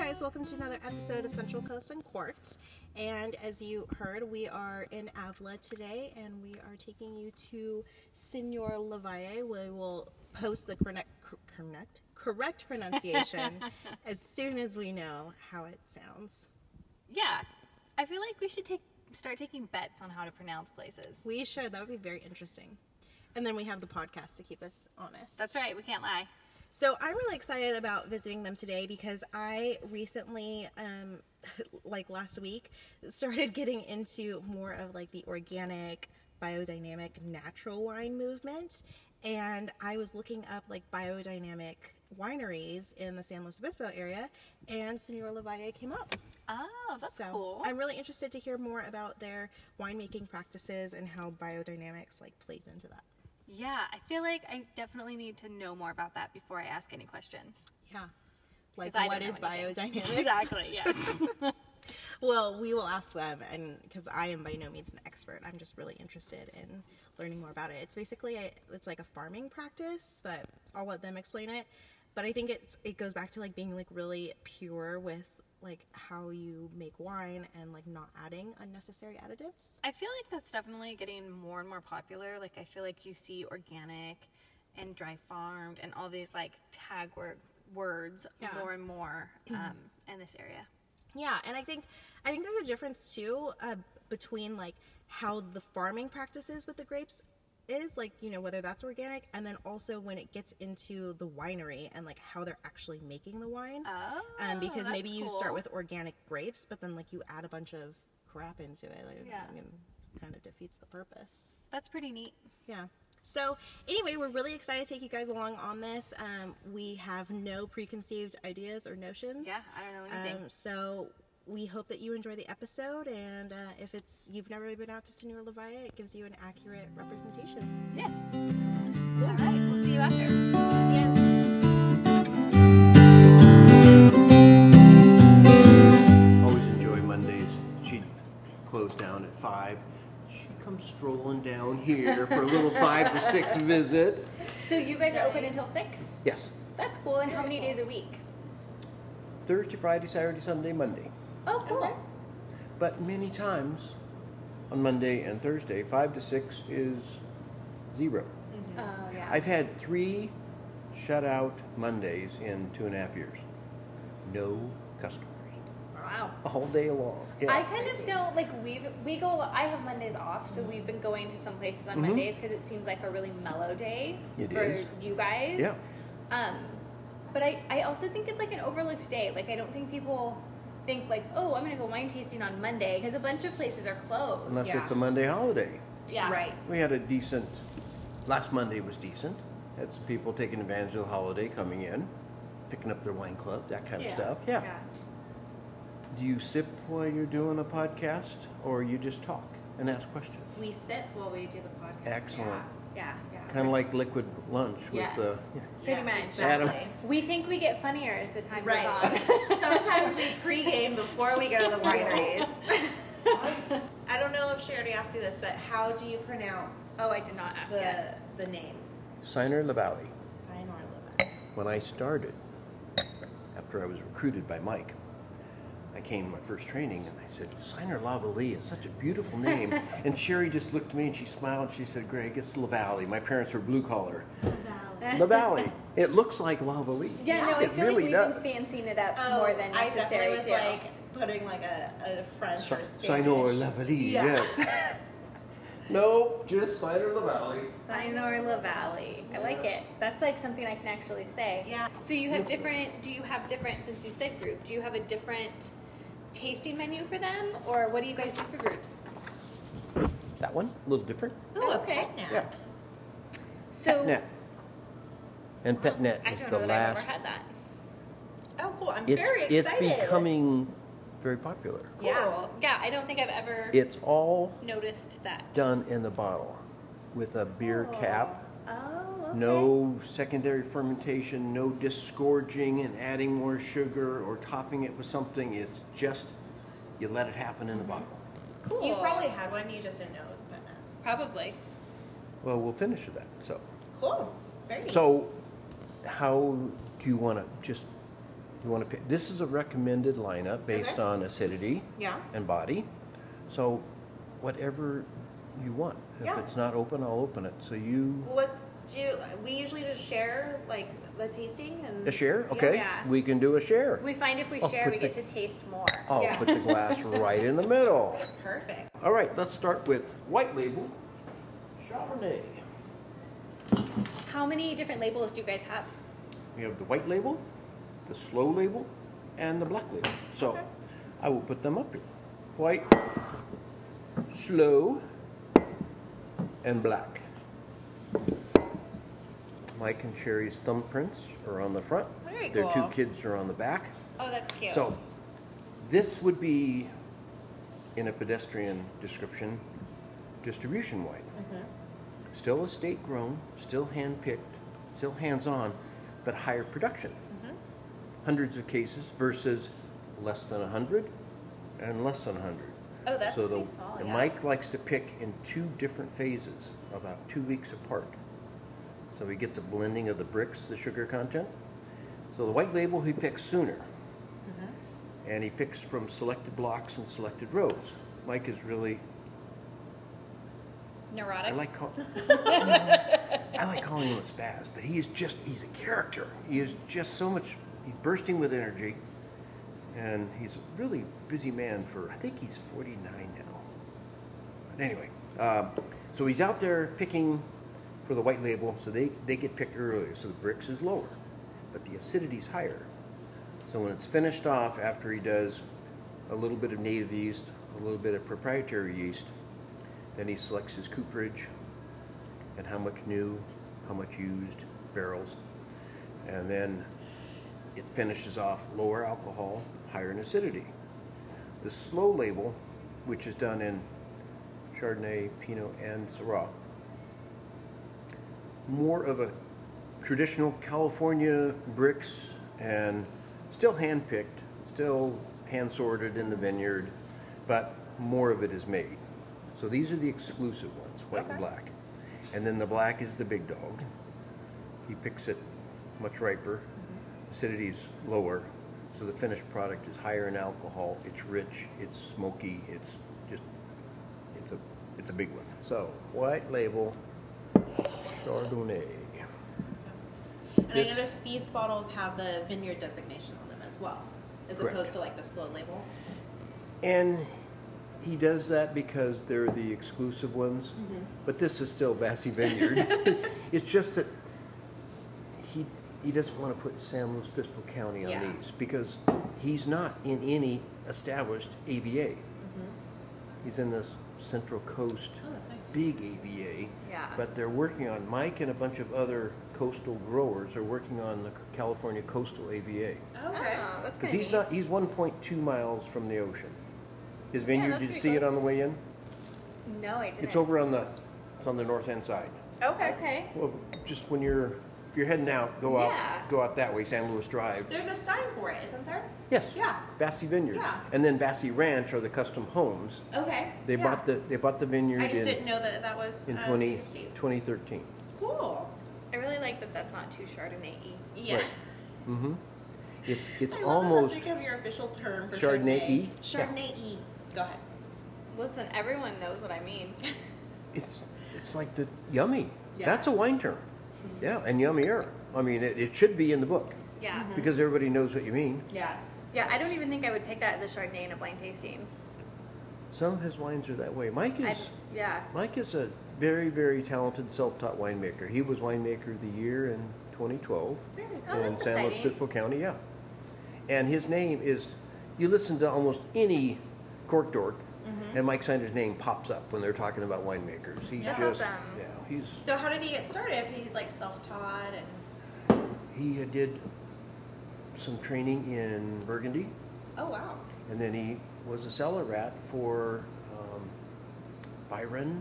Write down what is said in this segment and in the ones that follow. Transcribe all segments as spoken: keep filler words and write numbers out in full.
guys, welcome to another episode of Central Coast Uncorked. And as you heard, we are in Avila today and we are taking you to Signora La Valle. We will post the correct, correct, correct pronunciation as soon as we know how it sounds. Yeah, I feel like we should take start taking bets on how to pronounce places. We should. That would be very interesting. And then we have the podcast to keep us honest. That's right. We can't lie. So I'm really excited about visiting them today because I recently, um, like last week, started getting into more of like the organic, biodynamic, natural wine movement. And I was looking up like biodynamic wineries in the San Luis Obispo area, and Signora La Valle came up. Oh, that's so cool. I'm really interested to hear more about their winemaking practices and how biodynamics like plays into that. Yeah, I feel like I definitely need to know more about that before I ask any questions. Yeah. Like, what is biodynamics? Exactly, yes. Well, we will ask them, and because I am by no means an expert. I'm just really interested in learning more about it. It's basically, a, it's like a farming practice, but I'll let them explain it. But I think it's it goes back to, like, being, like, really pure with, like, how you make wine and, like, not adding unnecessary additives. I feel like that's definitely getting more and more popular. Like, I feel like you see organic and dry farmed and all these, like, tag word, words yeah. more and more um, in this area. Yeah, and I think I think there's a difference, too, uh, between, like, how the farming practices with the grapes is, like, you know, whether that's organic, and then also when it gets into the winery and, like, how they're actually making the wine. Oh, um, because that's maybe you cool. start with organic grapes, but then, like, you add a bunch of crap into it. Like, yeah. I mean, it kind of defeats the purpose. That's pretty neat. Yeah. So, anyway, we're really excited to take you guys along on this. Um, we have no preconceived ideas or notions. Yeah, I don't know anything. Um, so, we hope that you enjoy the episode, and uh, if it's you've never been out to Signora La Valle, it gives you an accurate representation. Yes. Cool. All right, we'll see you after. Yeah. Always enjoy Mondays. She'd close down at five. She'd come strolling down here for a little five to six visit. So you guys are open until six? Yes. That's cool. And how many days a week? Thursday, Friday, Saturday, Sunday, Monday. Oh, cool. Okay. But many times on Monday and Thursday, five to six is zero. Mm-hmm. uh, yeah. I've had three shutout Mondays in two and a half years. No customers. Wow. All day long. Yeah. I kind of don't, like, we we go, I have Mondays off, so we've been going to some places on mm-hmm. Mondays because it seems like a really mellow day it for is. you guys. Yeah. Um, but I, I also think it's like an overlooked day. Like, I don't think people think like, oh, I'm going to go wine tasting on Monday because a bunch of places are closed. Unless yeah. it's a Monday holiday. Yeah. Right. We had a decent, last Monday was decent. That's people taking advantage of the holiday, coming in, picking up their wine club, that kind yeah. of stuff. Yeah. yeah. Do you sip while you're doing a podcast, or you just talk and ask questions? We sip while we do the podcast. Excellent. Yeah. Yeah. yeah. Kind of like liquid lunch yes. with the... Yeah. Pretty much. Exactly. We think we get funnier as the time right. goes on. Sometimes we pregame before we go to the wineries. I don't know if Sherry asked you this, but how do you pronounce... Oh, I did not ask the, yet. ...the name? Signora La Valle. Signora La Valle. When I started, after I was recruited by Mike, I came to my first training and I said, Signora La Valle is such a beautiful name. And Sherry just looked at me and she smiled and she said, Greg, it's La Valle. My parents were blue collar. La Valle. La Valle. It looks like La Valle. Yeah, no, I it feel really like we've does. been fancying it up oh, more than necessary. I was too. like putting like a, a French so, or Spanish. Signora La Valle, yeah. yes. No, just Signora La Valle. Signora La Valle. I like it. That's like something I can actually say. Yeah. So you have different, do you have different, since you said group, do you have a different tasting menu for them, or what do you guys do for groups? That one, a little different. Oh, okay. Petnat. Yeah. So. Petnat. And Petnat I is don't the know last. I've never had that. Oh, cool! I'm it's, very excited. It's becoming very popular. Cool. Yeah. Yeah. I don't think I've ever. It's all noticed that done in the bottle, with a beer oh. cap. Oh. Okay. No secondary fermentation. No disgorging and adding more sugar or topping it with something. It's just you let it happen in the bottle. Cool. You probably had one. You just didn't know it was a Petnat. Probably. Well, we'll finish with that. So. Cool. Very. So, how do you want to just You want to pick. This is a recommended lineup based okay. on acidity yeah. and body. So whatever you want. If yeah. it's not open, I'll open it. So you. Let's do. We usually just share like the tasting and. A share? Okay. Yeah. We can do a share. We find if we I'll share, we the, get to taste more. I'll yeah. put the glass right in the middle. Perfect. All right. Let's start with white label Chardonnay. How many different labels do you guys have? We have the white label, the slow label, and the black label. So okay. I will put them up here. White, slow, and black. Mike and Sherry's thumbprints are on the front. Very Their cool. two kids are on the back. Oh, that's cute. So this would be, in a pedestrian description, distribution wine. Mm-hmm. Still estate grown, still hand-picked, still hands-on, but higher production. Mm-hmm. Hundreds of cases versus less than one hundred and less than one hundred. Oh, that's so pretty the, small, the yeah. Mike likes to pick in two different phases, about two weeks apart. So he gets a blending of the Brix, the sugar content. So the white label he picks sooner. Mm-hmm. And he picks from selected blocks and selected rows. Mike is really... neurotic. I like, call, I like calling him a spaz, but he is just, he's a character. He is just so much, he's bursting with energy, and he's a really busy man for, I think he's forty-nine now. But anyway, uh, so he's out there picking for the white label, so they, they get picked earlier, so the Brix is lower, but the acidity's higher. So when it's finished off, after he does a little bit of native yeast, a little bit of proprietary yeast, then he selects his cooperage and how much new, how much used barrels. And then it finishes off lower alcohol, higher in acidity. The slow label, which is done in Chardonnay, Pinot, and Syrah, more of a traditional California Brix and still hand-picked, still hand-sorted in the vineyard, but more of it is made. So these are the exclusive ones, white okay. and black. And then the black is the big dog. He picks it much riper. Mm-hmm. Acidity's lower, so the finished product is higher in alcohol. It's rich, it's smoky, it's just, it's a it's a big one. So, white label Chardonnay. And this, I noticed these bottles have the vineyard designation on them as well, as correct. Opposed to like the slow label. And he does that because they're the exclusive ones, mm-hmm. but this is still Bassi Vineyard. It's just that he he doesn't want to put San Luis Obispo County on yeah. these because he's not in any established A V A. Mm-hmm. He's in this Central Coast oh, that's nice. Big A V A, yeah. but they're working on, Mike and a bunch of other coastal growers are working on the California Coastal A V A. Okay, oh, that's good. Because he's not he's one point two miles from the ocean. His vineyard, yeah, did you see close. It on the way in? No, I didn't. It's over on the, it's on the north end side. Okay. Okay. Well, just when you're, if you're heading out, go out, yeah. go out that way, San Luis Drive. There's a sign for it, isn't there? Yes. Yeah. Bassi Vineyard. Yeah. And then Bassi Ranch are the custom homes. Okay. They yeah. bought the, they bought the vineyard. I just in, didn't know that that was in twenty thirteen. Cool. I really like that. That's not too Chardonnay-y. Yeah. Right. Mm-hmm. It's it's I love almost. That that's become your official term for Chardonnay-y. Chardonnay-y. Go ahead. Listen, everyone knows what I mean. It's it's like the yummy. Yeah. That's a wine term. Mm-hmm. Yeah, and yummier. I mean, it, it should be in the book. Yeah. Mm-hmm. Because everybody knows what you mean. Yeah. Yeah, I don't even think I would pick that as a Chardonnay in a blind tasting. Some of his wines are that way. Mike is I, yeah. Mike is a very, very talented self-taught winemaker. He was winemaker of the year in twenty twelve oh, in that's San Luis Obispo County. Yeah. And his name is, you listen to almost any Cork dork, mm-hmm. and Mike Sanders' name pops up when they're talking about winemakers. He's That's just, awesome. Yeah, he's. So how did he get started? He's like self-taught and. He did some training in Burgundy. Oh wow! And then he was a cellar rat for um, Byron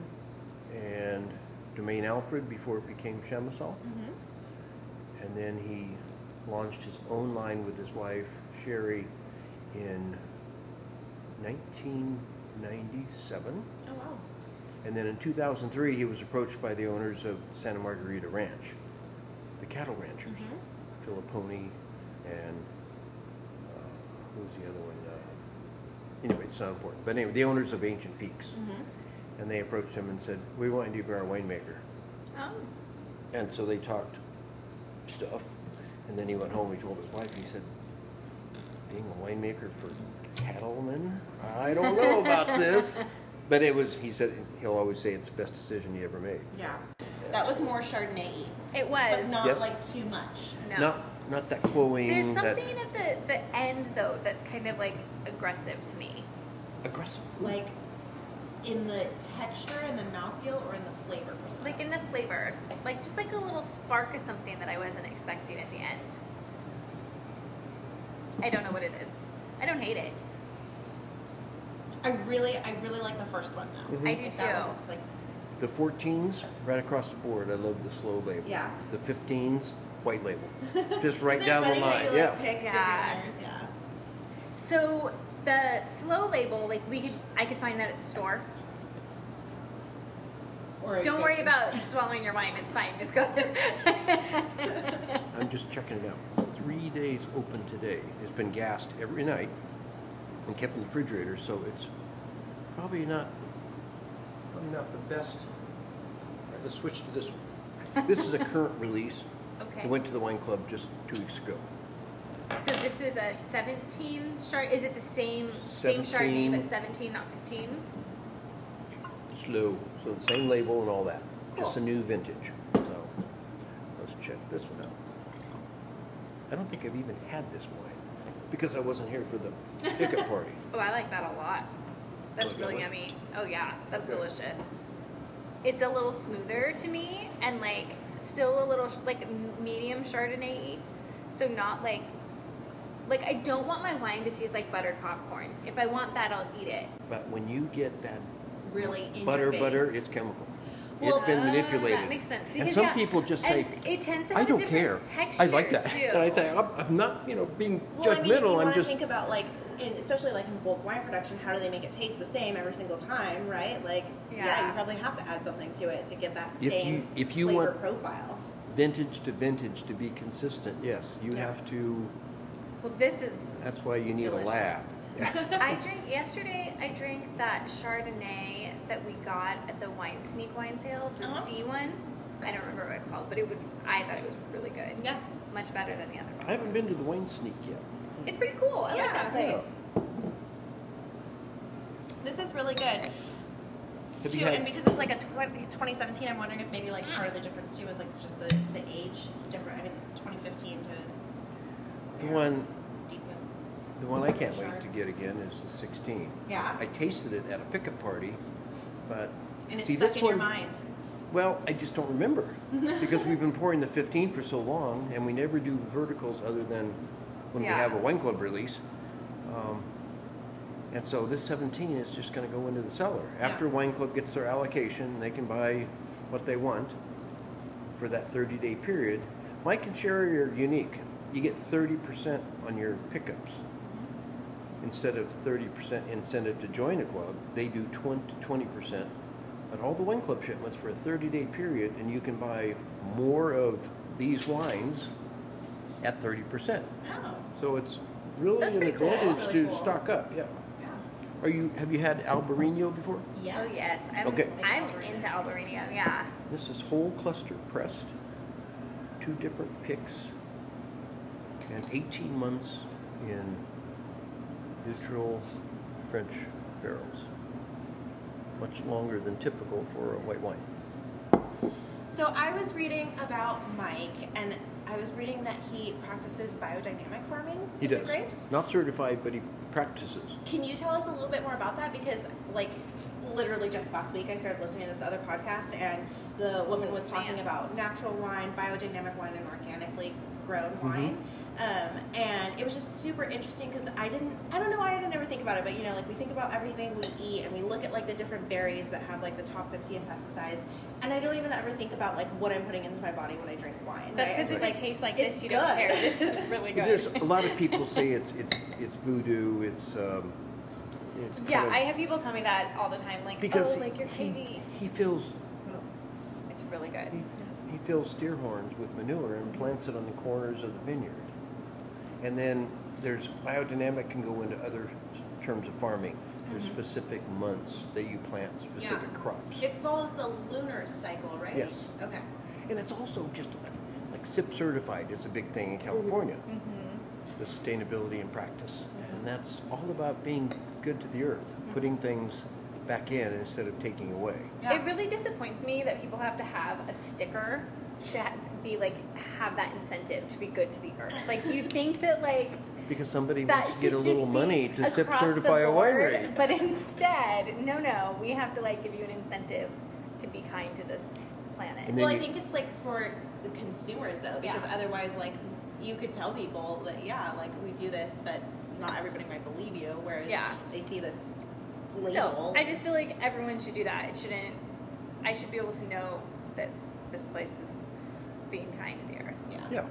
and Domaine Alfred before it became Chamisal. Mm-hmm. And then he launched his own line with his wife Sherry in nineteen ninety-seven. Oh, wow. And then in two thousand three, he was approached by the owners of Santa Margarita Ranch, the cattle ranchers, mm-hmm. Filipponi and what was the other one? Uh, anyway, it's not important. But anyway, the owners of Ancient Peaks. Mm-hmm. And they approached him and said, we want you to be our winemaker. Oh. And so they talked stuff. And then he went home, he told his wife, he said, being a winemaker for cattlemen? I don't know about this. But it was, he said, he'll always say it's the best decision he ever made. Yeah. That was more Chardonnay-y. It was. But not yes. like too much. No. Not, not that cloying. There's something that, at the, the end, though, that's kind of like aggressive to me. Aggressive? Like in the texture, in the mouthfeel, or in the flavor profile? Like in the flavor. Like just like a little spark of something that I wasn't expecting at the end. I don't know what it is. I don't hate it. I really, I really like the first one though. Mm-hmm. I do like too. One, like the fourteens, right across the board. I love the slow label. Yeah. The fifteens, white label, just right down the line. How you, like, yeah. Pick yeah. Years? Yeah. So the slow label, like we could, I could find that at the store. Or don't worry about swallowing your wine. It's fine. Just go. I'm just checking it out. Three days open today. It's been gassed every night. And kept in the refrigerator, so it's probably not probably not the best. All right, let's switch to this one. This is a current release. Okay. It went to the wine club just two weeks ago. So this is a seventeen Chardonnay. Is it the same seventeen, same Chardonnay but seventeen, not fifteen? Slow. So the same label and all that. Cool. Just a new vintage. So let's check this one out. I don't think I've even had this wine. Because I wasn't here for the pickup party. Oh, I like that a lot. That's like really that yummy. Oh yeah, that's okay. Delicious. It's a little smoother to me, and like still a little like medium Chardonnay-y. So not like like I don't want my wine to taste like buttered popcorn. If I want that, I'll eat it. But when you get that really butter, in butter, it's chemical. Well, it's been manipulated. Uh, that makes sense. Because, and some yeah, people just say, it tends to have I don't care. I like that. Too. And I say, I'm, I'm not, you know, being well, judgmental. I mean, if you want I'm just. To think about, like, in, especially like in bulk wine production, how do they make it taste the same every single time, right? Like, yeah, yeah you probably have to add something to it to get that if same you, if you flavor want profile. Vintage to vintage to be consistent, yes, you yeah. have to. Well, this is. That's why you need delicious. A lab. I drank yesterday. I drank that Chardonnay that we got at the Wine Sneak wine sale, the uh-huh. C one. I don't remember what it's called, but it was. I thought it was really good. Yeah, much better than the other one. I haven't been to the Wine Sneak yet. It's pretty cool. I yeah, like that place. Yeah. This is really good. Have too, had- and because it's like a twenty seventeen, I'm wondering if maybe like part of the difference too is like just the, the age difference. I mean, twenty fifteen to. The yeah, one. Decent. The one I can't wait to get again is the sixteen. Yeah. I tasted it at a pickup party, but and it's see, stuck this in one, your mind. Well, I just don't remember because we've been pouring the fifteen for so long, and we never do verticals other than when yeah. we have a wine club release. Um, and so this seventeen is just going to go into the cellar after yeah. wine club gets their allocation. They can buy what they want for that thirty-day period. Mike and Sherry are unique. You get thirty percent on your pickups. Instead of thirty percent incentive to join a club, they do twenty percent at all the wine club shipments for a thirty-day period, and you can buy more of these wines at thirty percent. Oh. So it's really an advantage cool. really to cool. stock up. Yeah. yeah. Are you? Have you had Albarino before? Yes. Oh, yes. I'm, okay. I'm into Albarino, yeah. This is whole cluster pressed, two different picks, and eighteen months in neutral French barrels. Much longer than typical for a white wine. So I was reading about Mike, and I was reading that he practices biodynamic farming he with does. The grapes. Not certified, but he practices. Can you tell us a little bit more about that? Because, like, literally just last week I started listening to this other podcast, and the woman was talking about natural wine, biodynamic wine, and organically grown wine. Mm-hmm. Um, and it was just super interesting because I didn't, I don't know why I didn't ever think about it, but you know, like we think about everything we eat and we look at like the different berries that have like the top fifty in pesticides, and I don't even ever think about like what I'm putting into my body when I drink wine. That's because right? it like, tastes like this, you good. Don't care. This is really good. There's a lot of people say it's it's it's voodoo, it's um, it's yeah, of, I have people tell me that all the time, like, because oh, like you're crazy. He, he feels, well, it's really good. He, he fills deer horns with manure and plants it on the corners of the vineyard. And then there's biodynamic can go into other terms of farming. There's mm-hmm. specific months that you plant specific yeah. crops. It follows the lunar cycle, right? Yes. Okay. And it's also just like S I P certified is a big thing in California. Mm-hmm. The sustainability in practice. Mm-hmm. And that's all about being good to the earth, mm-hmm. putting things back in instead of taking away. Yeah. It really disappoints me that people have to have a sticker to be like, have that incentive to be good to the earth. Like, you think that like... Because somebody wants to get a little money to S I P certify a winery. But instead, no, no, we have to like give you an incentive to be kind to this planet. Well, I think it's like for the consumers though, because yeah. otherwise like you could tell people that, yeah, like we do this, but not everybody might believe you, whereas yeah. they see this label. Still, I just feel like everyone should do that. It shouldn't, I should be able to know that this place is being kind to the earth. Yeah. Yeah.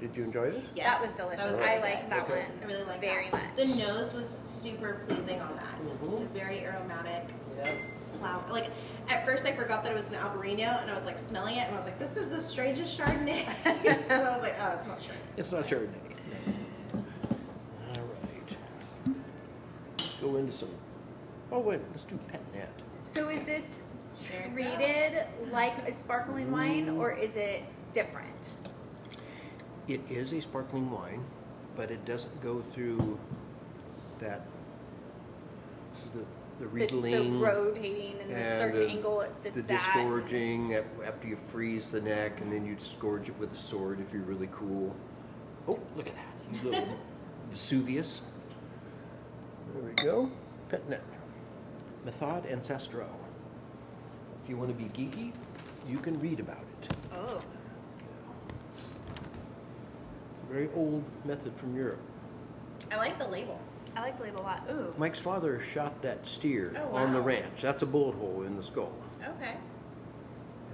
Did you enjoy this? Yes. That was delicious. That was really I liked good. that okay. one. I really liked very that. Very much. The nose was super pleasing on that. Mm-hmm. Very aromatic. Yeah. Flower. Like, at first I forgot that it was an Albarino, and I was like smelling it, and I was like, this is the strangest Chardonnay. And I was like, oh, it's not Chardonnay. It's not Chardonnay. All right. Let's go into some... Oh, wait. Let's do Petnat. So is this treated like a sparkling mm. wine, or is it different? It is a sparkling wine, but it doesn't go through that the the riddling, the, the rotating and, and the certain the, angle it sits at. The disgorging at. after you freeze the neck and then you disgorge it with a sword if you're really cool. Oh, look at that! You little Vesuvius. There we go. Petnat, Method Ancestral. If you want to be geeky, you can read about it. Oh. Very old method from Europe. I like the label. I like the label a lot. Ooh. Mike's father shot that steer oh, wow. on the ranch. That's a bullet hole in the skull. Okay.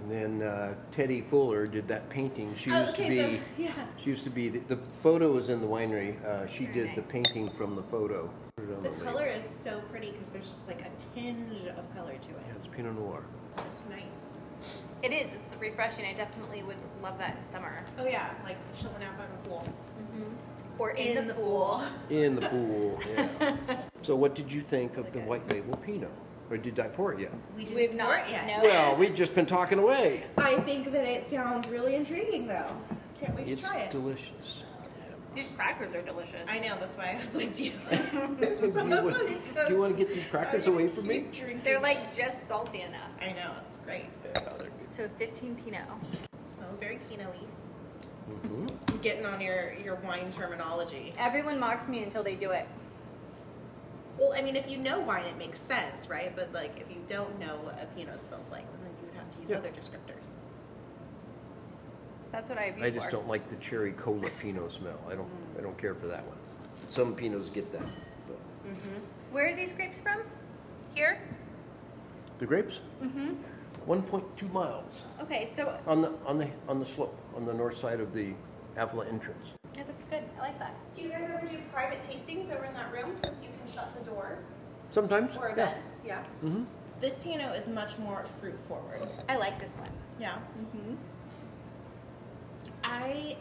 And then uh, Teddy Fuller did that painting. She used oh, okay, to be. So, yeah. She used to be. The, the photo was in the winery. Uh, she Very did nice. the painting from the photo. The, the color label. is so pretty because there's just like a tinge of color to it. Yeah, it's Pinot Noir. It's nice. It is. It's refreshing. I definitely would love that in summer. Oh, yeah. Like chilling out by the pool. Mm-hmm. Or in, in the, the pool. pool. In the pool, yeah. So what did you think of okay. the white label Pinot? Or did I pour it yet? We didn't We've pour not, it yet. No. Well, we've just been talking away. I think that it sounds really intriguing, though. Can't wait it's to try it. It's delicious. These crackers are delicious. I know. That's why I was like, do you, do you, want, do you want to get these crackers away from me? They're like just salty enough. I know. It's great. Yeah, they're good. So fifteen Pinot. It smells very Pinot-y. Mm-hmm. Getting on your, your wine terminology. Everyone mocks me until they do it. Well, I mean, if you know wine, it makes sense, right? But like, if you don't know what a Pinot smells like, then you would have to use yeah. other descriptors. That's what I I just for. don't like the cherry cola Pinot smell. I don't mm. I don't care for that one. Some Pinots get that. But. Mm-hmm. Where are these grapes from? Here? The grapes? Mm-hmm. one point two miles. Okay, so on the on the on the slope on the north side of the Avila entrance. Yeah, that's good. I like that. Do you guys ever do private tastings over in that room since you can shut the doors? Sometimes. Or events? Yeah. yeah. Mm-hmm. This Pinot is much more fruit forward. I like this one. Yeah. Mm-hmm. I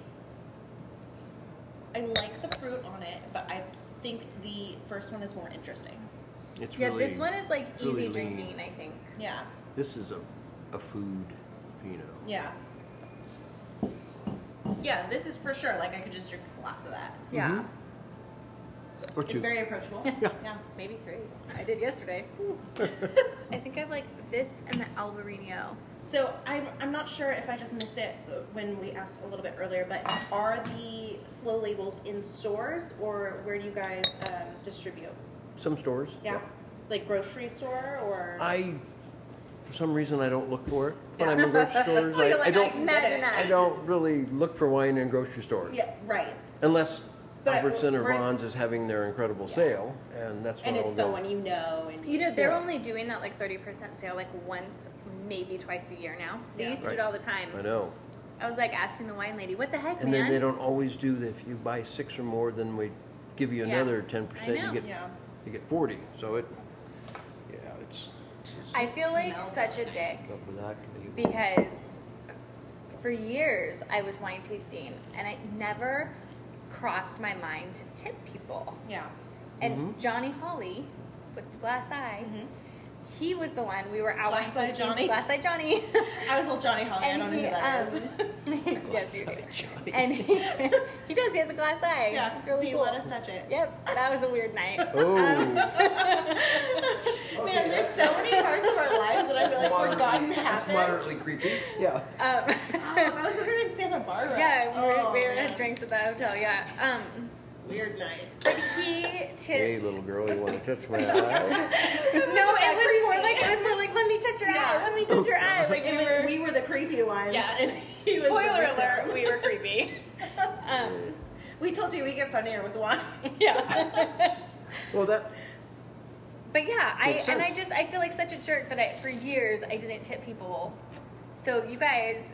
I like the fruit on it, but I think the first one is more interesting. It's yeah, really, this one is like really easy drinking, lean. I think. Yeah. This is a, a food Pinot. Yeah. Yeah, this is for sure. Like I could just drink a glass of that. Yeah. Mm-hmm. Or two. It's very approachable. yeah. yeah. Maybe three. I did yesterday. I think I like this and the Albarino. So I'm I'm not sure if I just missed it when we asked a little bit earlier, but are the slow labels in stores or where do you guys um, distribute? Some stores. Yeah. yeah. Like grocery store or? I, for some reason, I don't look for it when yeah. I'm in grocery stores. well, I, like, I don't I, I don't really look for wine in grocery stores. Yeah, right. Unless but Albertson I, or Vons is having their incredible yeah. sale, and that's when and it's someone you know. And you know, they're yeah. only doing that like thirty percent sale like once, maybe twice a year now. They yeah. used to right. do it all the time. I know. I was like asking the wine lady, what the heck, and man? And then they don't always do that. If you buy six or more, then we give you another yeah. ten percent. You get yeah. you get forty. So it, yeah, it's. it's I feel like such a dick because for years I was wine tasting and I never crossed my mind to tip people. Yeah. And mm-hmm. Johnny Holly, with the glass eye, mm-hmm. he was the one. We were out. Glass Eye Johnny? Glass Eye Johnny. I was little Johnny Holly. And I don't he, know who that um, is. Yes, you do. Johnny. And he, he does. He has a glass eye. Yeah. It's really he cool. He let us touch it. Yep. That was a weird night. Oh. Um, okay. Man, there's so many parts of our lives that I feel like Modern, forgotten happened. Moderately creepy. Yeah. Um, oh, that was when we were in Santa Barbara. Yeah. We were, oh, we were at drinks at the hotel. Yeah. Um. Weird night. But he tipped. Hey, little girl, you want to touch my eye? No, it was creepy. More like it was more like let me touch your yeah. eye. Let me touch oh, your God. eye. Like it we, was, were, we were the creepy ones. Yeah. And he was spoiler the alert, we were creepy. um, we told you we get funnier with wine. Yeah. Well, that. But yeah, I sense. and I just I feel like such a jerk that I for years I didn't tip people. So you guys,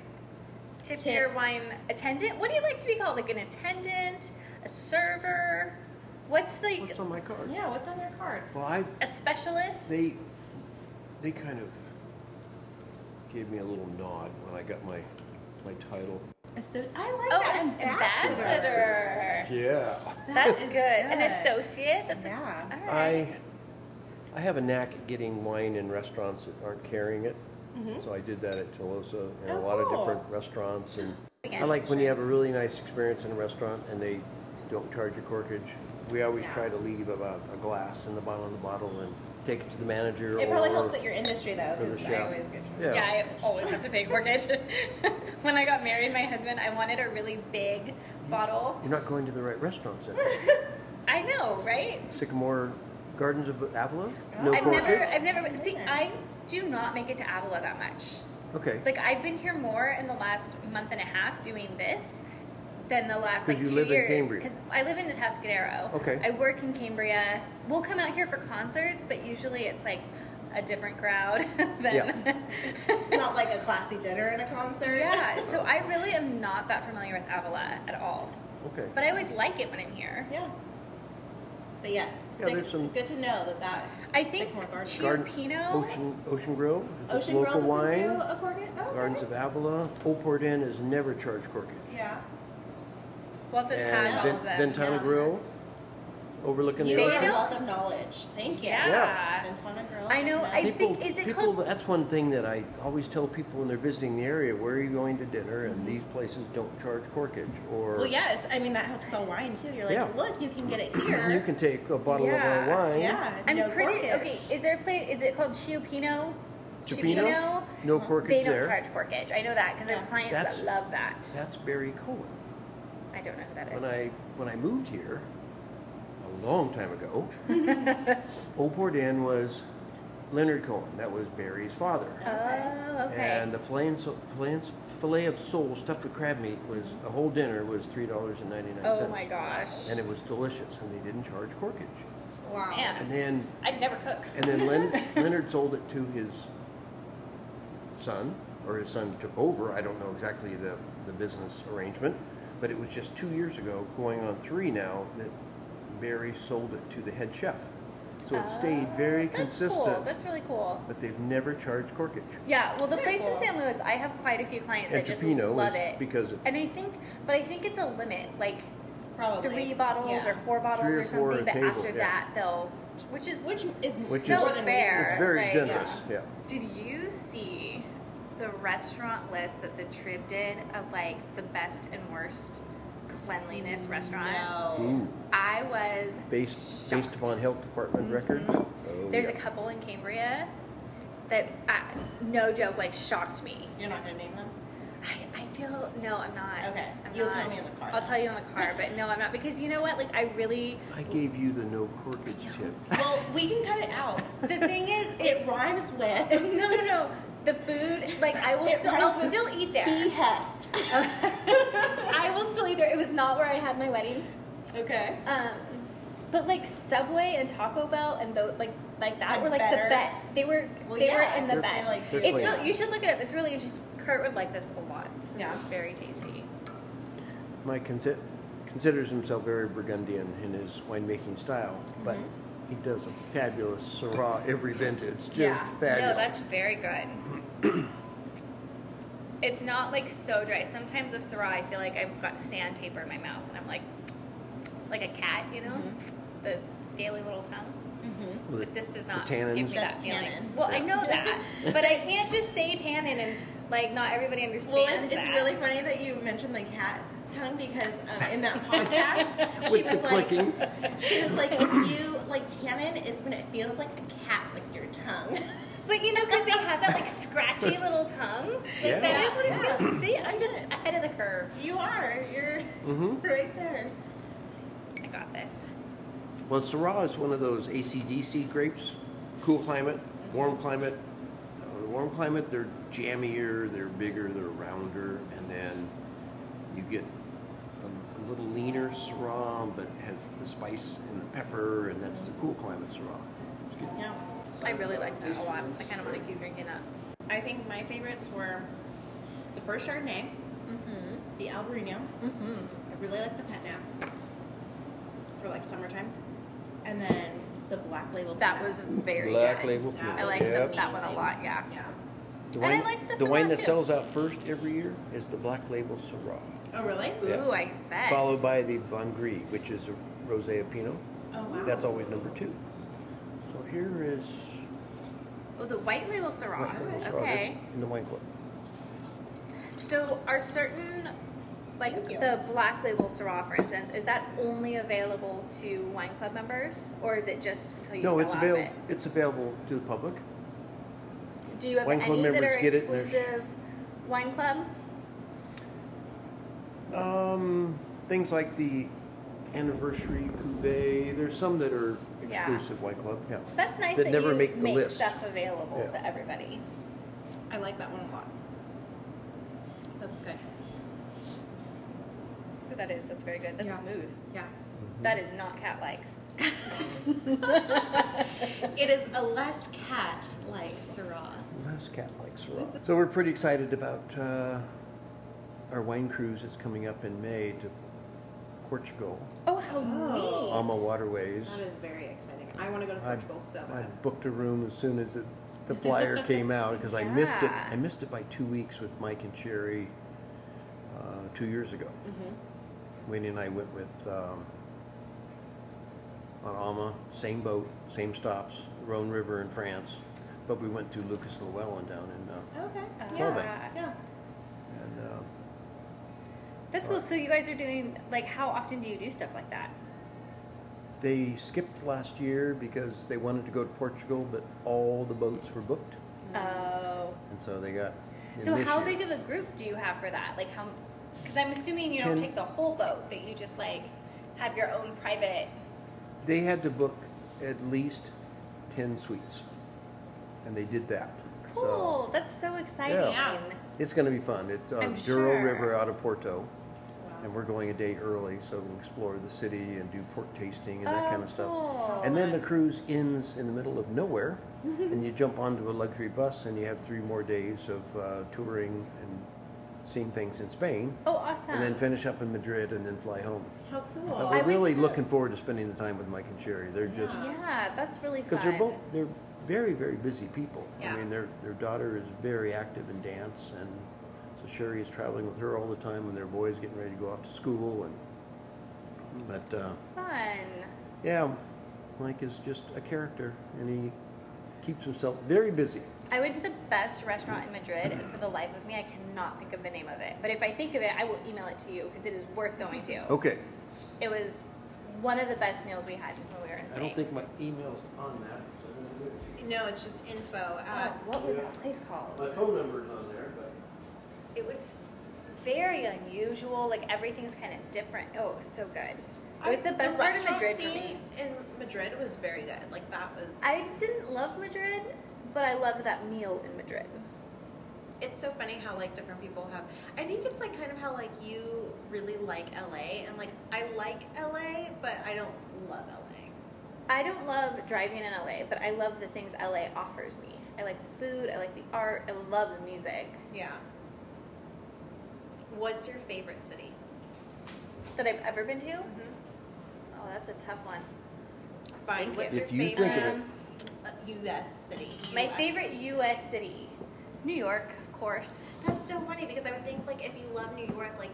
tip, tip. your wine attendant. What do you like to be called? Like an attendant. A server? What's the... What's on my card? Yeah, what's on your card? Well, I... A specialist? They they kind of gave me a little nod when I got my my title. So, I like oh, that. Ambassador. ambassador. Yeah. That that's good. good. An associate? That's yeah. A, all right. I, I have a knack at getting wine in restaurants that aren't carrying it. Mm-hmm. So I did that at Tolosa and oh, a lot cool. of different restaurants. And I like when you have a really nice experience in a restaurant and they... Don't charge your corkage. We always yeah. try to leave about a glass in the bottom of the bottle and take it to the manager. It probably or, helps at your industry though, because I always get. Yeah. yeah, I always have to pay corkage. When I got married, my husband, I wanted a really big bottle. You're not going to the right restaurants. I know, right? Sycamore Gardens of Avila. No I've corkage. never, I've never. See, I do not make it to Avila that much. Okay. Like I've been here more in the last month and a half doing this. Than the last like you two live years because I live in Atascadero. Okay. I work in Cambria. We'll come out here for concerts, but usually it's like a different crowd. than yeah. It's not like a classy dinner and a concert. Yeah. So I really am not that familiar with Avila at all. Okay. But I always like it when I'm here. Yeah. But yes, yeah, sick, some, good to know that that. I think Chez Pinot, Ocean Ocean Grove, Ocean Grove doesn't wine. do a corkage. Oh, Gardens okay. of Avila, Old Port Inn is never charged corkage. Yeah. Well, if it's and Ven- Ventana yeah, Grill, overlooking the ocean. You are a wealth of knowledge. Thank you. Yeah. yeah. Ventana Grill. I know. I people, think is it people, called? That's one thing that I always tell people when they're visiting the area. Where are you going to dinner? And mm-hmm. these places don't charge corkage. Or well, yes. I mean that helps sell wine too. You're like, yeah. look, you can get it here. You can take a bottle yeah. of our wine. Yeah. I'm no pretty. Corkage. Okay. Is there a place? Is it called Chez Pinot? Chez Pinot. No corkage there. They don't there. charge corkage. I know that because yeah. I have clients that's, that love that. That's very cool. I don't know who that is. When I when I moved here, a long time ago, Old Port Inn was Leonard Cohen. That was Barry's father. Oh, okay. And the filet, and so, filet of sole stuffed with crab meat was a whole dinner was three dollars and ninety nine cents. Oh my gosh! And it was delicious, and they didn't charge corkage. Wow. Man. And then I'd never cook. And then Len, Leonard sold it to his son, or his son took over. I don't know exactly the the business arrangement. But it was just two years ago, going on three now, that Barry sold it to the head chef. So it uh, stayed very that's consistent. That's cool. That's really cool. But they've never charged corkage. Yeah. Well, the very place cool. in San Luis, I have quite a few clients that just love it. Because it. And I think, but I think it's a limit, like probably three bottles yeah. or four bottles three or, or four something. But table, after yeah. that, they'll, which is which is which so is, fair. It's very right? generous. Yeah. yeah. Did you see the restaurant list that the Trib did of like the best and worst cleanliness restaurants? No. I was based shocked. based upon health department mm-hmm. records. Oh, There's yeah. a couple in Cambria that, I, no joke, like shocked me. You're not gonna name them? I, I feel no, I'm not. Okay, I'm you'll not. tell me in the car. I'll tell you in the car, but no, I'm not because you know what? Like I really. I gave you the no corkage tip. Well, we can cut it out. The thing is, it rhymes with. No, no, no. The food, like I will it still, I'll still eat there. Behest. I will still eat there. It was not where I had my wedding. Okay. Um, but like Subway and Taco Bell and those like like that like were like better. the best. They were well, they yeah, were in the best. Like, it's really, yeah. you should look it up. It's really interesting. Kurt would like this a lot. This is yeah. very tasty. Mike consi- considers himself very Burgundian in his winemaking style, but mm-hmm. he does a fabulous Syrah every vintage. It's just yeah. fabulous. No, that's very good. It's not like so dry. Sometimes with Syrah, I feel like I've got sandpaper in my mouth, and I'm like, like a cat, you know, mm-hmm. the scaly little tongue. Mm-hmm. But this does not give me That's that feeling. Tannin. Well, yeah. I know that, but I can't just say tannin and like not everybody understands. Well, it's, it's really funny that you mentioned the cat tongue because um, in that podcast she was like, clicking. she was like, if you like tannin is when it feels like a cat licked your tongue. But you know, because they have that like scratchy little tongue. Like yeah. that is what it yeah. feels. See, I'm just ahead of the curve. You are. You're mm-hmm. right there. I got this. Well, Syrah is one of those A C D C grapes. Cool climate, warm climate. Uh, warm climate, they're jammier, they're bigger, they're rounder, and then you get a, a little leaner Syrah, but has the spice and the pepper, and that's the cool climate Syrah. Yeah. I really liked that a lot. I kind of want to keep drinking that. I think my favorites were the first Chardonnay, mm-hmm. the Albarino. Mm-hmm. I really like the Petnat for like summertime, and then the Black Label. Petnat. That was very Black good. Label. That I liked yep. the, that one a lot. Yeah. Yeah. The wine, and I liked the, the Syrah wine that too. Sells out first every year is the Black Label Syrah. Oh really? Yeah. Ooh, I bet. Followed by the Von Gris, which is a rosé of Pinot. Oh wow. That's always number two. So here is. Oh, the White Label Syrah. White Label Syrah. Okay. This in the wine club. So are certain, like the Black Label Syrah, for instance, is that only available to wine club members, or is it just until you no, sell it's out avail- it? No, it's available to the public. Do you have wine any that are exclusive wine club? Um, things like the Anniversary Cuvée. There's some that are exclusive yeah. wine club. Yeah, that's nice. That, that never you make the make list. Stuff available yeah. to everybody. I like that one a lot. That's good. That is. That's very good. That's yeah. smooth. Yeah. Mm-hmm. That is not cat-like. It is a less cat-like Syrah. Less cat-like Syrah. So we're pretty excited about uh, our wine cruise that's coming up in May to Portugal. Oh, how neat. Ama Waterways. That is very exciting. I want to go to Portugal I, so bad. I booked a room as soon as it, the flyer came out because yeah. I missed it. I missed it by two weeks with Mike and Sherry uh, two years ago. Mm-hmm. Wendy and I went with, um, on Alma, same boat, same stops, Rhone River in France, but we went to Lucas Llewellyn down in uh, okay. uh, Solvang. Yeah. yeah. And, uh, that's cool. So you guys are doing, like, how often do you do stuff like that? They skipped last year because they wanted to go to Portugal, but all the boats were booked. Oh. And so they got... So how year. big of a group do you have for that? Like, how... Because I'm assuming you Ten, don't take the whole boat, that you just, like, have your own private... They had to book at least ten suites, and they did that. Cool. So, that's so exciting. Yeah. It's going to be fun. It's on Douro sure. River out of Porto, wow. and we're going a day early, so we can explore the city and do port tasting and oh, that kind of stuff. Cool. And then the cruise ends in the middle of nowhere, and you jump onto a luxury bus, and you have three more days of uh, touring and seeing things in Spain. Oh, awesome. And then finish up in Madrid and then fly home. How cool. Uh, we're I really looking forward to spending the time with Mike and Sherry. They're yeah. just... Yeah, that's really fun. Because they're both, they're very, very busy people. Yeah. I mean, their their daughter is very active in dance, and so Sherry is traveling with her all the time when their boy's getting ready to go off to school. And but uh, fun. Yeah, Mike is just a character, and he keeps himself very busy. I went to the best restaurant in Madrid, and for the life of me, I cannot think of the name of it. But if I think of it, I will email it to you, because it is worth going to. Okay. It was one of the best meals we had when we were in Spain. I don't think my email's on that. So it. No, it's just info. Uh, oh, what was yeah. that place called? My phone number's on there. But it was very unusual. Like, everything's kind of different. Oh, it was so good. It was the best the part of Madrid for me. In Madrid was very good. Like, that was... I didn't love Madrid... But I loved that meal in Madrid. It's so funny how, like, different people have... I think it's, like, kind of how, like, you really like L A. And, like, I like L A, but I don't love L A. I don't love driving in L A, but I love the things L A offers me. I like the food. I like the art. I love the music. Yeah. What's your favorite city? That I've ever been to? Mm-hmm. Oh, that's a tough one. Fine. What's your favorite... U S city. My favorite U S city. New York, of course. That's so funny because I would think, like, if you love New York, like,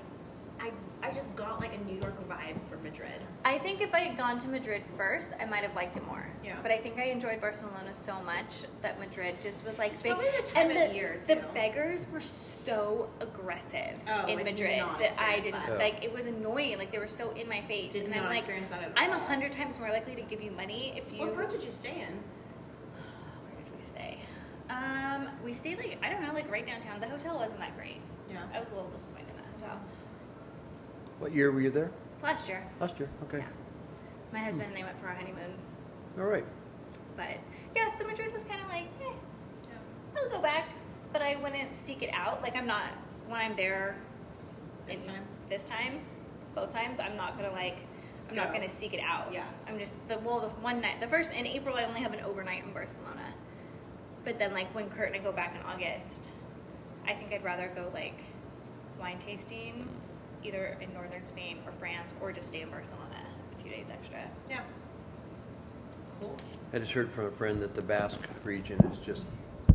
I, I just got like a New York vibe from Madrid. I think if I had gone to Madrid first, I might have liked it more. Yeah. But I think I enjoyed Barcelona so much that Madrid just was like it's big. Probably the time and of the, year too. The beggars were so aggressive oh, in I Madrid that I didn't that. like. It was annoying. Like they were so in my face. Did and not I'm like, that at I'm a hundred times more likely to give you money if you. What part did you stay in? Where did we stay? Um, we stayed like I don't know, like right downtown. The hotel wasn't that great. Yeah. I was a little disappointed in that hotel. What year were you there? Last year. Last year, okay. Yeah. My husband hmm. and I went for our honeymoon. All right. But, yeah, so Madrid was kind of like, eh, yeah. I'll go back, but I wouldn't seek it out. Like, I'm not, when I'm there this in, time, this time, both times, I'm not going to, like, I'm go. not going to seek it out. Yeah. I'm just, the well, the one night, the first, in April, I only have an overnight in Barcelona. But then, like, when Kurt and I go back in August, I think I'd rather go, like, wine tasting, either in northern Spain or France, or just stay in Barcelona a few days extra. Yeah. Cool. I just heard from a friend that the Basque region is just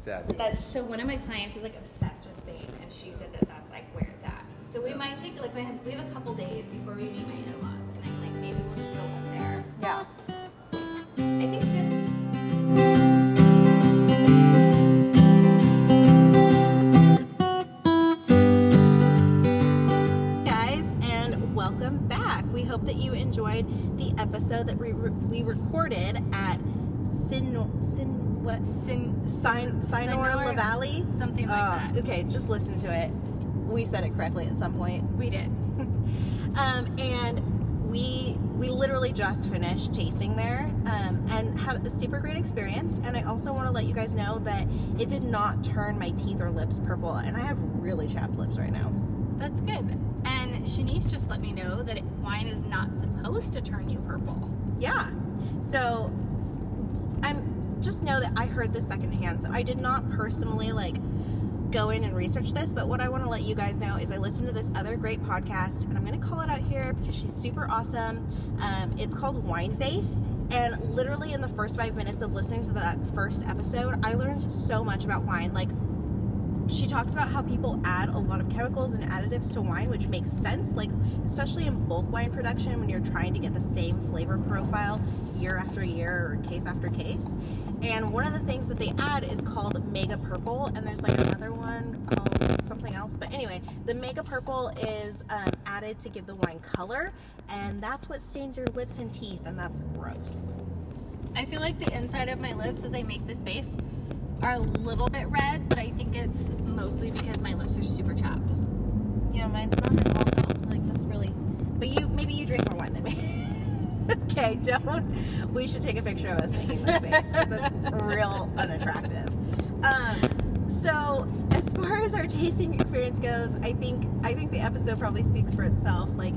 fabulous. That's, so one of my clients is like obsessed with Spain, and she said that that's like where it's at. So we might take, like my husband, we have a couple days before we meet my in-laws, and I'm like, maybe we'll just go up there. Yeah. I think since... that you enjoyed the episode that we re- we recorded at Sin Sin what Sin Sin Signora La Valle something like uh, that. Okay, just listen to it. We said it correctly at some point. We did. um, and we we literally just finished tasting there um, and had a super great experience. And I also want to let you guys know that it did not turn my teeth or lips purple, and I have really chapped lips right now. That's good. And Shanice just let me know that wine is not supposed to turn you purple. Yeah. So, I'm just know that I heard this secondhand. So I did not personally like go in and research this, but what I want to let you guys know is I listened to this other great podcast, and I'm going to call it out here because she's super awesome. Um, it's called Wine Face, and literally in the first five minutes of listening to that first episode, I learned so much about wine. Like, she talks about how people add a lot of chemicals and additives to wine, which makes sense, like especially in bulk wine production when you're trying to get the same flavor profile year after year or case after case. And one of the things that they add is called Mega Purple, and there's like another one called something else. But anyway, the Mega Purple is um, added to give the wine color, and that's what stains your lips and teeth, and that's gross. I feel like the inside of my lips as I make this face are a little bit red, but I think it's mostly because my lips are super chapped. Yeah, mine's not at all though. Like that's really. But you, maybe you drink more wine than me. Okay, don't. We should take a picture of us making this face because it's real unattractive. Um, so as far as our tasting experience goes, I think I think the episode probably speaks for itself. Like.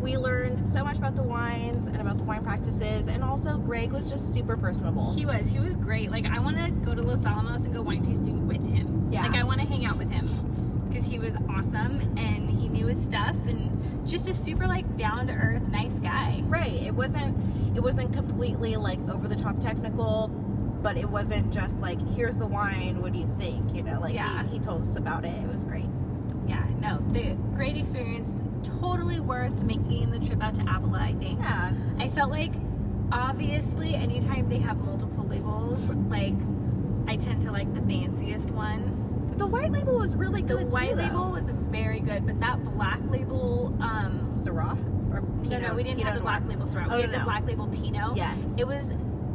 We learned so much about the wines and about the wine practices, and also Greg was just super personable. He was. He was great. Like, I want to go to Los Alamos and go wine tasting with him. Yeah. Like, I want to hang out with him because he was awesome, and he knew his stuff, and just a super, like, down-to-earth, nice guy. Right. It wasn't, it wasn't completely, like, over-the-top technical, but it wasn't just, like, here's the wine, what do you think? You know, like, yeah. he, he told us about it. It was great. Yeah, no, the great experience, totally worth making the trip out to Avila, I think. Yeah. I felt like, obviously, anytime they have multiple labels, like, I tend to like the fanciest one. The white label was really good, The white too, label though. was very good, but that black label, um... Syrah? Or Pinot? No, no, we didn't Pinot have the black Noir. label Syrah. Oh, we had no. the black label Pinot. Yes. It was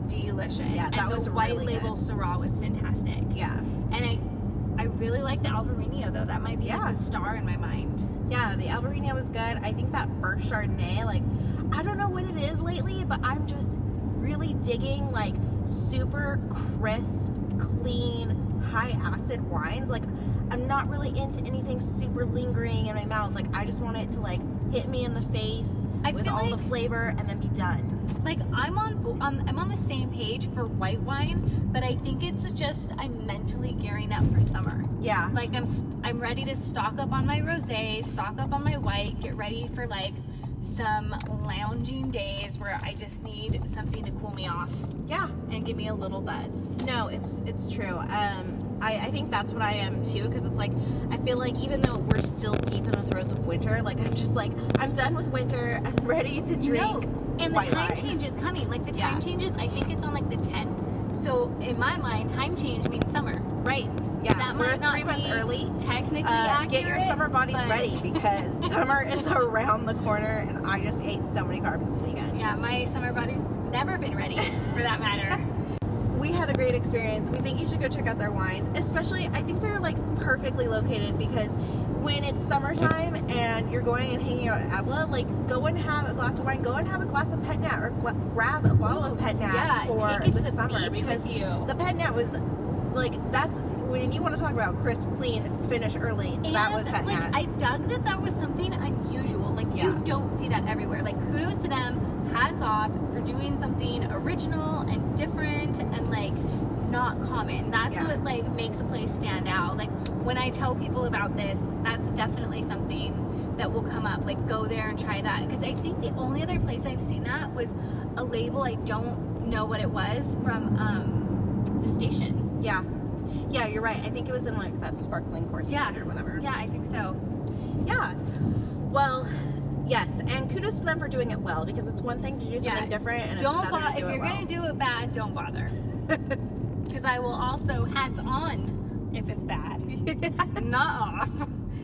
delicious. Yeah, that and was the white really label good. Syrah was fantastic. Yeah. And I... I really like the Albarino, though. That might be, yeah. like, the star in my mind. Yeah, the Albarino was good. I think that first Chardonnay, like, I don't know what it is lately, but I'm just really digging, like, super crisp, clean, high-acid wines. Like, I'm not really into anything super lingering in my mouth. Like, I just want it to, like, hit me in the face I with all like, the flavor and then be done. Like, I'm on, um, I'm on the same page for white wine, but I think it's just I'm mentally gearing up for summer. Yeah. Like, I'm I'm ready to stock up on my rosé, stock up on my white, get ready for, like, some lounging days where I just need something to cool me off. Yeah. And give me a little buzz. No, it's it's true. Um, I, I think that's what I am too, because it's like, I feel like even though we're still deep in the throes of winter, like I'm just like, I'm done with winter, I'm ready to drink. No, and the time wine. change is coming. Like the time yeah. changes, I think it's on like the tenth. So in my mind, time change means summer. Right. Yeah. That we're might not three months be early. Technically uh, accurate. Get your summer bodies but... ready, because summer is around the corner, and I just ate so many carbs this weekend. Yeah, my summer body's never been ready, for that matter. We had a great experience. We think you should go check out their wines. Especially, I think they're like perfectly located, because when it's summertime and you're going and hanging out at Avila, like go and have a glass of wine. Go and have a glass of Petnat, or gla- grab a bottle Ooh, of Petnat yeah, for the, the summer, because the Petnat was like, that's when you want to talk about crisp, clean, finish early. And that was Petnat. Like, I dug that. That was something unusual. Like yeah. you don't see that everywhere. Like kudos to them. Hats off for doing something original and different and like not common. That's yeah. what like makes a place stand out. Like when I tell people about this, that's definitely something that will come up. Like go there and try that, because I think the only other place I've seen that was a label, I don't know what it was, from um, the station. Yeah. Yeah, you're right. I think it was in like that sparkling course yeah. or whatever. Yeah, I think so. Yeah. Well, yes, and kudos to them for doing it well, because it's one thing to do something yeah. different, and don't it's another bo- to do If you're well. going to do it bad, don't bother. Because I will also hats on if it's bad. Yes. Not off.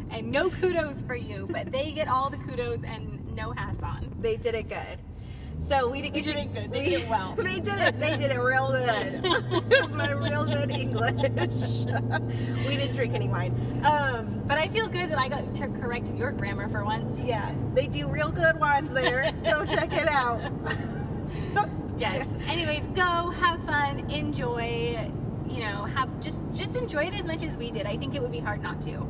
And no kudos for you, but they get all the kudos and no hats on. They did it good. So we think you should. They did it good. They we, did it well. They did it. They did it real good. My real good English. We didn't drink any wine. Um, but I feel good that I got to correct your grammar for once. Yeah. They do real good wines there. Go check it out. Yes. Anyways, go have fun. Enjoy. You know, have just just enjoy it as much as we did. I think it would be hard not to.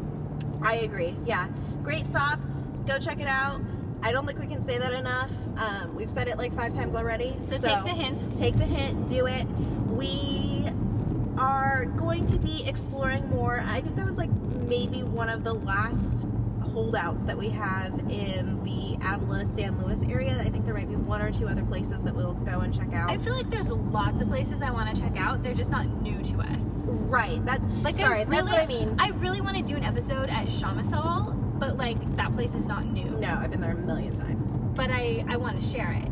I agree. Yeah. Great stop. Go check it out. I don't think we can say that enough. Um, we've said it like five times already. So, so take the hint. Take the hint. Do it. We are going to be exploring more. I think that was like maybe one of the last holdouts that we have in the Avila, San Luis area. I think there might be one or two other places that we'll go and check out. I feel like there's lots of places I want to check out. They're just not new to us. Right. That's like, sorry. Really, that's what I mean. I really want to do an episode at Chamisal. But, like, that place is not new. No, I've been there a million times. But I, I want to share it.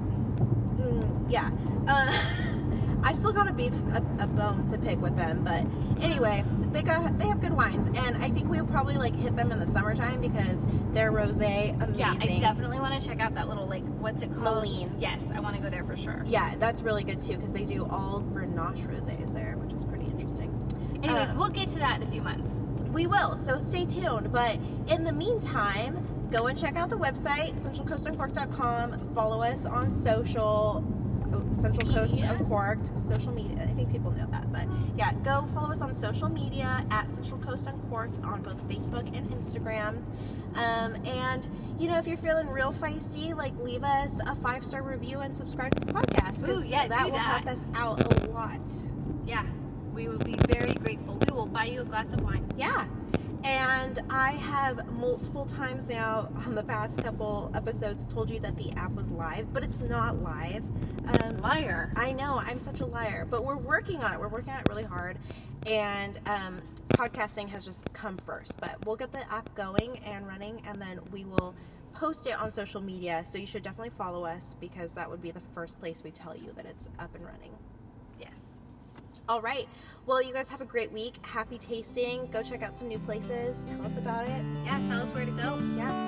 Mm, yeah. Uh, I still got a beef, a, a bone to pick with them. But anyway, they got they have good wines. And I think we'll probably, like, hit them in the summertime, because they're rosé amazing. Yeah, I definitely want to check out that little, like, what's it called? Moline. Yes, I want to go there for sure. Yeah, that's really good, too, because they do all Grenache rosés there, which is pretty interesting. Anyways, um, we'll get to that in a few months. We will, so stay tuned. But in the meantime, go and check out the website, central coast uncorked dot com. Follow us on social, Central Coast Uncorked, social media. I think people know that. But yeah, go follow us on social media at Central Coast Uncorked on both Facebook and Instagram. Um, and, you know, if you're feeling real feisty, like, leave us a five-star review and subscribe to the podcast. Because yeah, that will that. help us out a lot. Yeah. We will be very grateful. We will buy you a glass of wine. Yeah. And I have multiple times now on the past couple episodes told you that the app was live, but it's not live. Um, liar. I know. I'm such a liar. But we're working on it. We're working on it really hard. And um, podcasting has just come first. But we'll get the app going and running, and then we will post it on social media. So you should definitely follow us, because that would be the first place we tell you that it's up and running. Yes. All right. Well, you guys have a great week. Happy tasting. Go check out some new places. Tell us about it. Yeah, tell us where to go. Yeah.